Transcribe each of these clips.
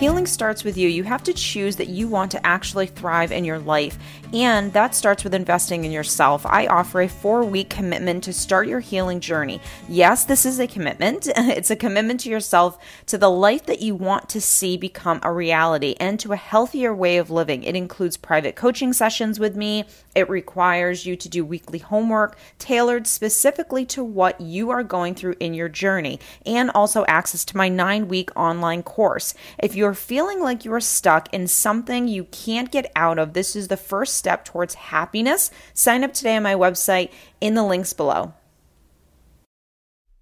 Healing starts with you. You have to choose that you want to actually thrive in your life, and that starts with investing in yourself. I offer a 4-week commitment to start your healing journey. Yes, this is a commitment. It's a commitment to yourself, to the life that you want to see become a reality, and to a healthier way of living. It includes private coaching sessions with me. It requires you to do weekly homework tailored specifically to what you are going through in your journey, and also access to my 9-week online course. If you're feeling like you're stuck in something you can't get out of, this is the first step towards happiness. Sign up today on my website in the links below.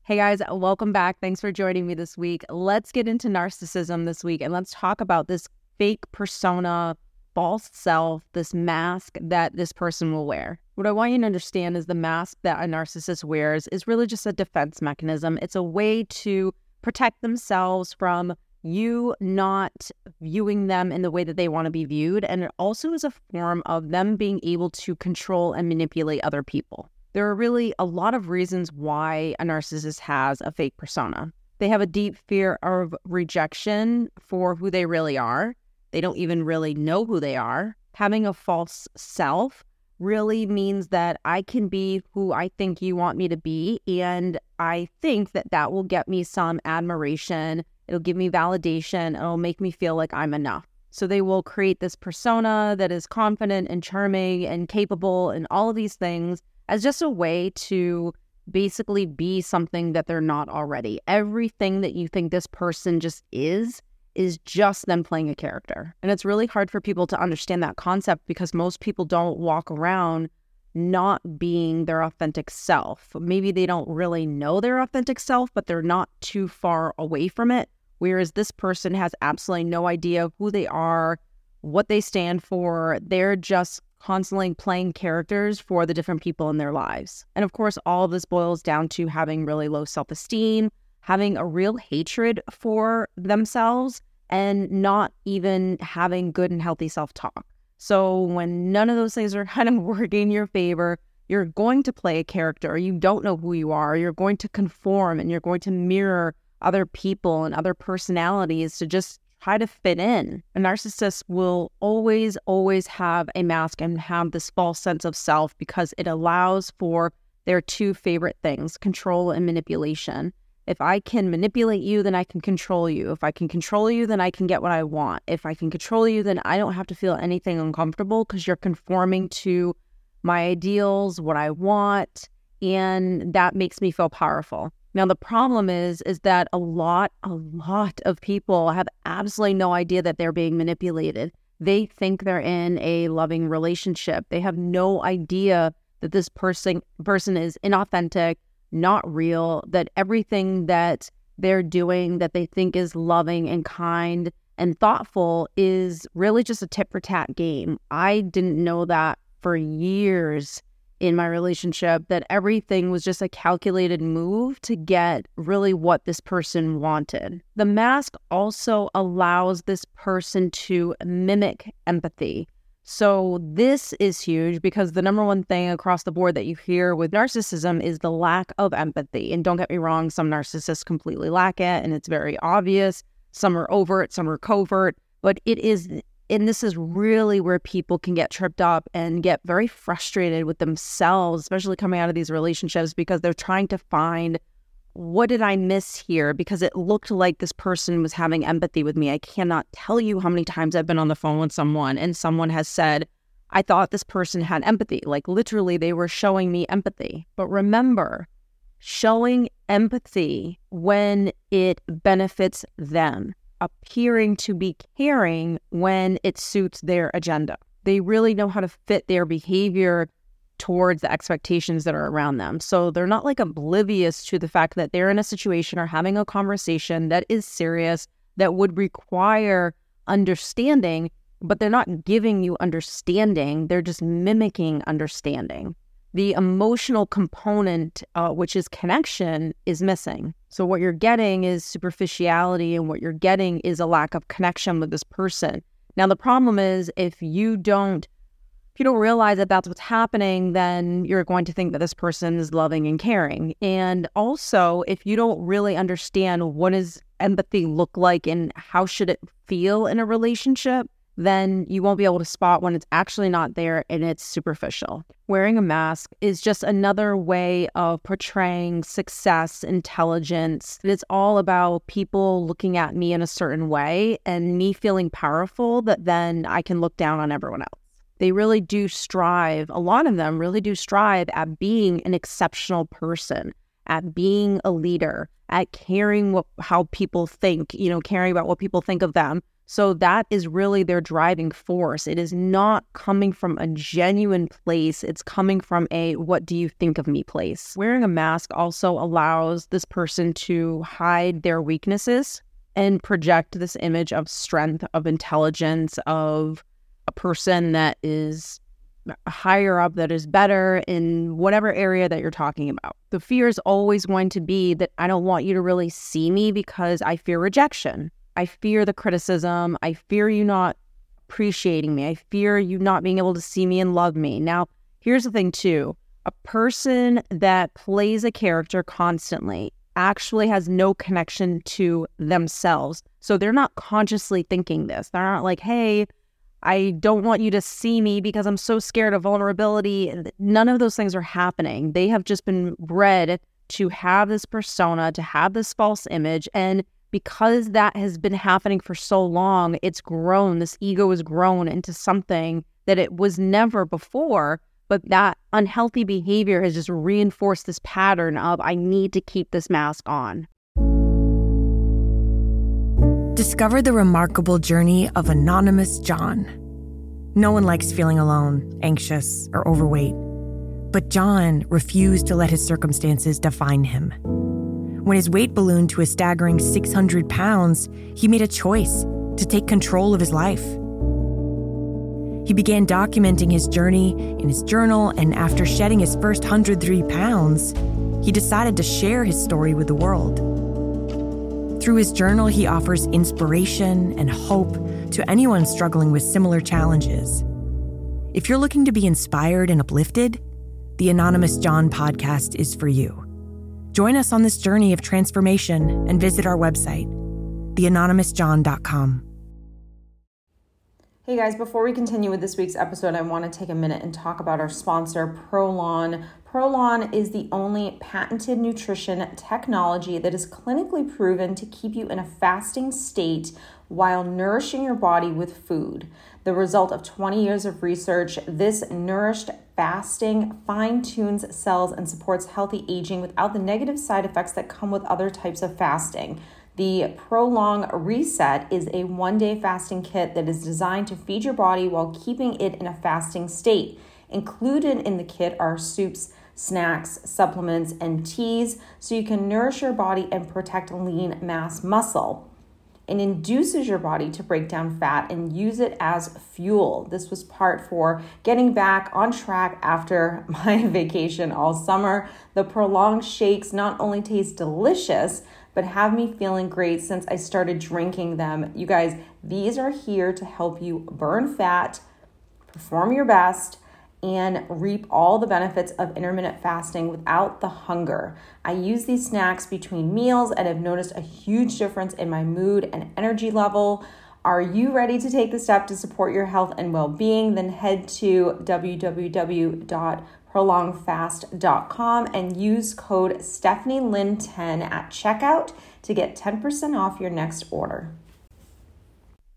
Hey guys, welcome back. Thanks for joining me this week. Let's get into narcissism this week, and let's talk about this fake persona, false self, this mask that this person will wear. What I want you to understand is the mask that a narcissist wears is really just a defense mechanism. It's a way to protect themselves from you not viewing them in the way that they want to be viewed. And it also is a form of them being able to control and manipulate other people. There are really a lot of reasons why a narcissist has a fake persona. They have a deep fear of rejection for who they really are. They don't even really know who they are. Having a false self really means that I can be who I think you want me to be, and I think that that will get me some admiration. It'll give me validation. It'll make me feel like I'm enough. So they will create this persona that is confident and charming and capable and all of these things as just a way to basically be something that they're not already. Everything that you think this person just is just them playing a character. And it's really hard for people to understand that concept, because most people don't walk around not being their authentic self. Maybe they don't really know their authentic self, but they're not too far away from it. Whereas this person has absolutely no idea who they are, what they stand for. They're just constantly playing characters for the different people in their lives. And of course, all of this boils down to having really low self-esteem, having a real hatred for themselves, and not even having good and healthy self-talk. So when none of those things are kind of working in your favor, you're going to play a character. You don't know who you are. You're going to conform, and you're going to mirror other people and other personalities to just try to fit in. A narcissist will always, always have a mask and have this false sense of self, because it allows for their two favorite things, control and manipulation. If I can manipulate you, then I can control you. If I can control you, then I can get what I want. If I can control you, then I don't have to feel anything uncomfortable, because you're conforming to my ideals, what I want, and that makes me feel powerful. Now, the problem is that a lot of people have absolutely no idea that they're being manipulated. They think they're in a loving relationship. They have no idea that this person is inauthentic, not real, that everything that they're doing that they think is loving and kind and thoughtful is really just a tit for tat game. I didn't know that for years in my relationship, that everything was just a calculated move to get really what this person wanted. The mask also allows this person to mimic empathy. So this is huge, because the number one thing across the board that you hear with narcissism is the lack of empathy. And don't get me wrong, some narcissists completely lack it, and it's very obvious. Some are overt, some are covert, but it is, and this is really where people can get tripped up and get very frustrated with themselves, especially coming out of these relationships, because they're trying to find, what did I miss here? Because it looked like this person was having empathy with me. I cannot tell you how many times I've been on the phone with someone and someone has said, I thought this person had empathy. Like, literally, they were showing me empathy. But remember, showing empathy when it benefits them, appearing to be caring when it suits their agenda. They really know how to fit their behavior towards the expectations that are around them. So they're not like oblivious to the fact that they're in a situation or having a conversation that is serious, that would require understanding, but they're not giving you understanding. They're just mimicking understanding. The emotional component, which is connection, is missing. So what you're getting is superficiality, and what you're getting is a lack of connection with this person. Now, the problem is, if you don't realize that that's what's happening, then you're going to think that this person is loving and caring. And also, if you don't really understand what is empathy look like and how should it feel in a relationship, then you won't be able to spot when it's actually not there and it's superficial. Wearing a mask is just another way of portraying success, intelligence. It's all about people looking at me in a certain way and me feeling powerful that then I can look down on everyone else. They really do strive, a lot of them really do strive at being an exceptional person, at being a leader, at caring how people think, caring about what people think of them. So that is really their driving force. It is not coming from a genuine place. It's coming from a what do you think of me place. Wearing a mask also allows this person to hide their weaknesses and project this image of strength, of intelligence, of a person that is higher up, that is better in whatever area that you're talking about. The fear is always going to be that I don't want you to really see me because I fear rejection. I fear the criticism. I fear you not appreciating me. I fear you not being able to see me and love me. Now, here's the thing too. A person that plays a character constantly actually has no connection to themselves. So they're not consciously thinking this. They're not like, hey, I don't want you to see me because I'm so scared of vulnerability. None of those things are happening. They have just been bred to have this persona, to have this false image, and because that has been happening for so long, it's grown. This ego has grown into something that it was never before, but that unhealthy behavior has just reinforced this pattern of, I need to keep this mask on. Discover the remarkable journey of Anonymous John. No one likes feeling alone, anxious, or overweight, but John refused to let his circumstances define him. When his weight ballooned to a staggering 600 pounds, he made a choice to take control of his life. He began documenting his journey in his journal, and after shedding his first 103 pounds, he decided to share his story with the world. Through his journal, he offers inspiration and hope to anyone struggling with similar challenges. If you're looking to be inspired and uplifted, the Anonymous John podcast is for you. Join us on this journey of transformation and visit our website, theanonymousjohn.com. Hey guys, before we continue with this week's episode, I want to take a minute and talk about our sponsor, ProLon. ProLon is the only patented nutrition technology that is clinically proven to keep you in a fasting state while nourishing your body with food. The result of 20 years of research, this nourished fasting fine-tunes cells and supports healthy aging without the negative side effects that come with other types of fasting. The ProLon Reset is a one-day fasting kit that is designed to feed your body while keeping it in a fasting state. Included in the kit are soups, snacks, supplements, and teas, so you can nourish your body and protect lean mass muscle. It induces your body to break down fat and use it as fuel. This was part for getting back on track after my vacation all summer. The ProLon shakes not only taste delicious, but have me feeling great since I started drinking them. You guys, these are here to help you burn fat, perform your best, and reap all the benefits of intermittent fasting without the hunger. I use these snacks between meals and have noticed a huge difference in my mood and energy level. Are you ready to take the step to support your health and well-being? Then head to www.prolongfast.com and use code StephanieLynn10 at checkout to get 10% off your next order.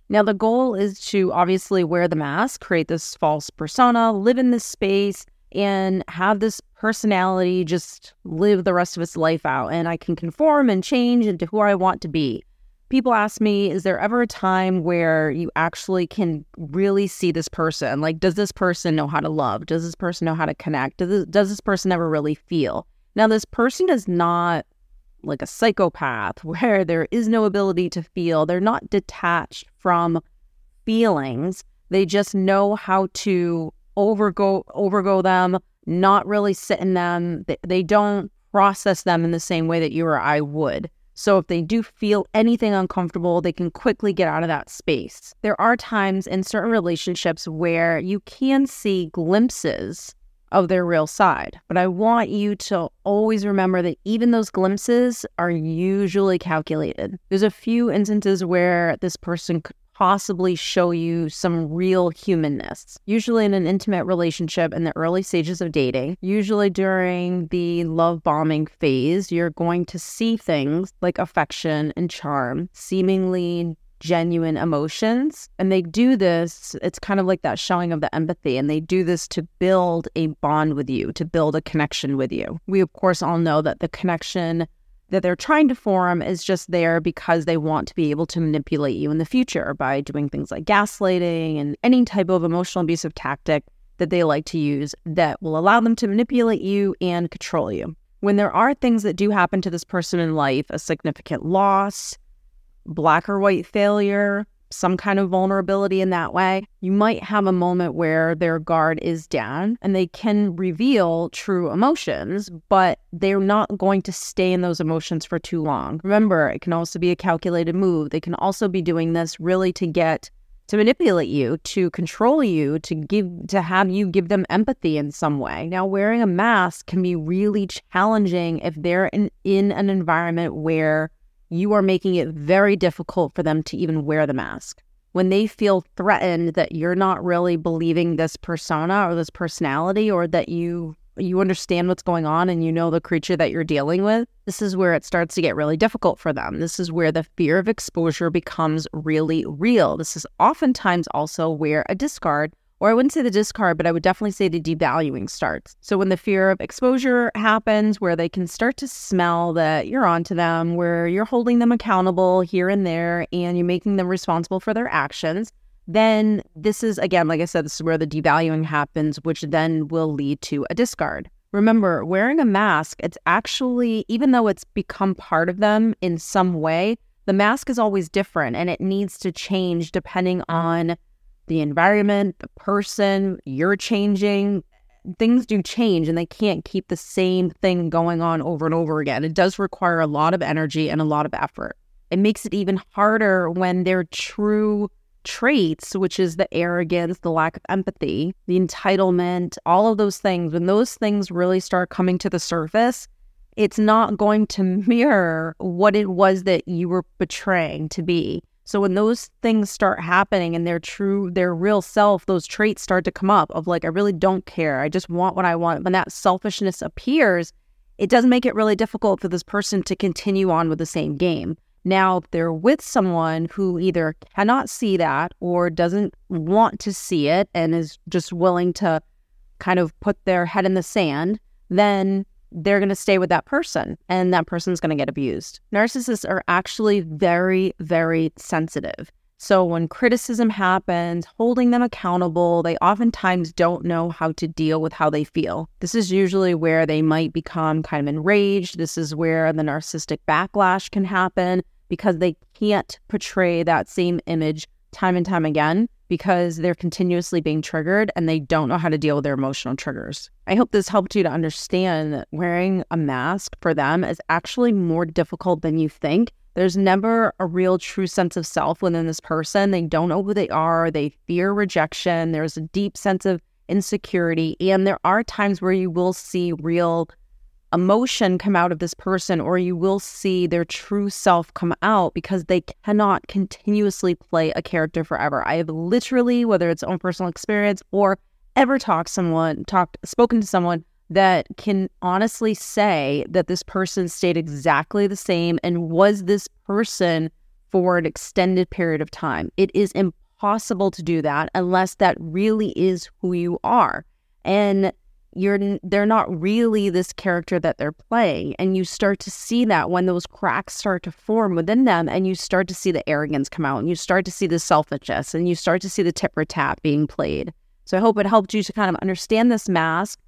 Now, the goal is to obviously wear the mask, create this false persona, live in this space, and have this personality just live the rest of its life out. And I can conform and change into who I want to be. People ask me, is there ever a time where you actually can really see this person? Like, does this person know how to love? Does this person know how to connect? Does this person ever really feel? Now, this person is not like a psychopath where there is no ability to feel. They're not detached from feelings. They just know how to overgo them, not really sit in them. They don't process them in the same way that you or I would. So if they do feel anything uncomfortable, they can quickly get out of that space. There are times in certain relationships where you can see glimpses of their real side. But I want you to always remember that even those glimpses are usually calculated. There's a few instances where this person could possibly show you some real humanness, usually in an intimate relationship in the early stages of dating. Usually during the love bombing phase, you're going to see things like affection and charm, seemingly genuine emotions. And they do this, it's kind of like that showing of the empathy, and they do this to build a bond with you, to build a connection with you. We, of course, all know that the connection that they're trying to form is just there because they want to be able to manipulate you in the future by doing things like gaslighting and any type of emotional abusive tactic that they like to use that will allow them to manipulate you and control you. When there are things that do happen to this person in life, a significant loss, black or white failure, some kind of vulnerability in that way, you might have a moment where their guard is down and they can reveal true emotions, but they're not going to stay in those emotions for too long. Remember, it can also be a calculated move. They can also be doing this really to manipulate you, to control you, to have you give them empathy in some way. Now, wearing a mask can be really challenging if they're in an environment where you are making it very difficult for them to even wear the mask. When they feel threatened that you're not really believing this persona or this personality, or that you understand what's going on and you know the creature that you're dealing with, this is where it starts to get really difficult for them. This is where the fear of exposure becomes really real. This is oftentimes also where a discard, or I wouldn't say the discard, but I would definitely say the devaluing starts. So when the fear of exposure happens, where they can start to smell that you're onto them, where you're holding them accountable here and there, and you're making them responsible for their actions, then this is, again, like I said, this is where the devaluing happens, which then will lead to a discard. Remember, wearing a mask, it's actually, even though it's become part of them in some way, the mask is always different and it needs to change depending on the environment, the person. You're changing. Things do change, and they can't keep the same thing going on over and over again. It does require a lot of energy and a lot of effort. It makes it even harder when their true traits, which is the arrogance, the lack of empathy, the entitlement, all of those things, when those things really start coming to the surface, it's not going to mirror what it was that you were portraying to be. So when those things start happening and their real self, those traits start to come up of like, I really don't care, I just want what I want. When that selfishness appears, it does make it really difficult for this person to continue on with the same game. Now, if they're with someone who either cannot see that or doesn't want to see it and is just willing to kind of put their head in the sand, then they're going to stay with that person, and that person's going to get abused. Narcissists are actually very, very sensitive. So when criticism happens, holding them accountable, they oftentimes don't know how to deal with how they feel. This is usually where they might become kind of enraged. This is where the narcissistic backlash can happen because they can't portray that same image time and time again, because they're continuously being triggered and they don't know how to deal with their emotional triggers. I hope this helped you to understand that wearing a mask for them is actually more difficult than you think. There's never a real true sense of self within this person. They don't know who they are. They fear rejection. There's a deep sense of insecurity. And there are times where you will see real emotion come out of this person, or you will see their true self come out, because they cannot continuously play a character forever. I have literally, whether it's own personal experience or ever spoken to someone that can honestly say that this person stayed exactly the same and was this person for an extended period of time. It is impossible to do that unless that really is who you are. And they're not really this character that they're playing, and you start to see that when those cracks start to form within them, and you start to see the arrogance come out, and you start to see the selfishness, and you start to see the tit for tat being played. So I hope it helped you to kind of understand this mask.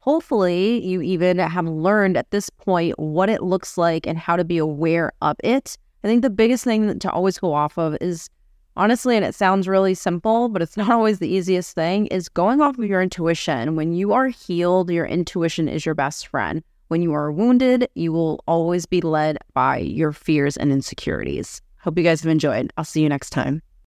Hopefully you even have learned at this point what it looks like and how to be aware of it. I think the biggest thing to always go off of is, honestly, and it sounds really simple, but it's not always the easiest thing, is going off of your intuition. When you are healed, your intuition is your best friend. When you are wounded, you will always be led by your fears and insecurities. Hope you guys have enjoyed. I'll see you next time.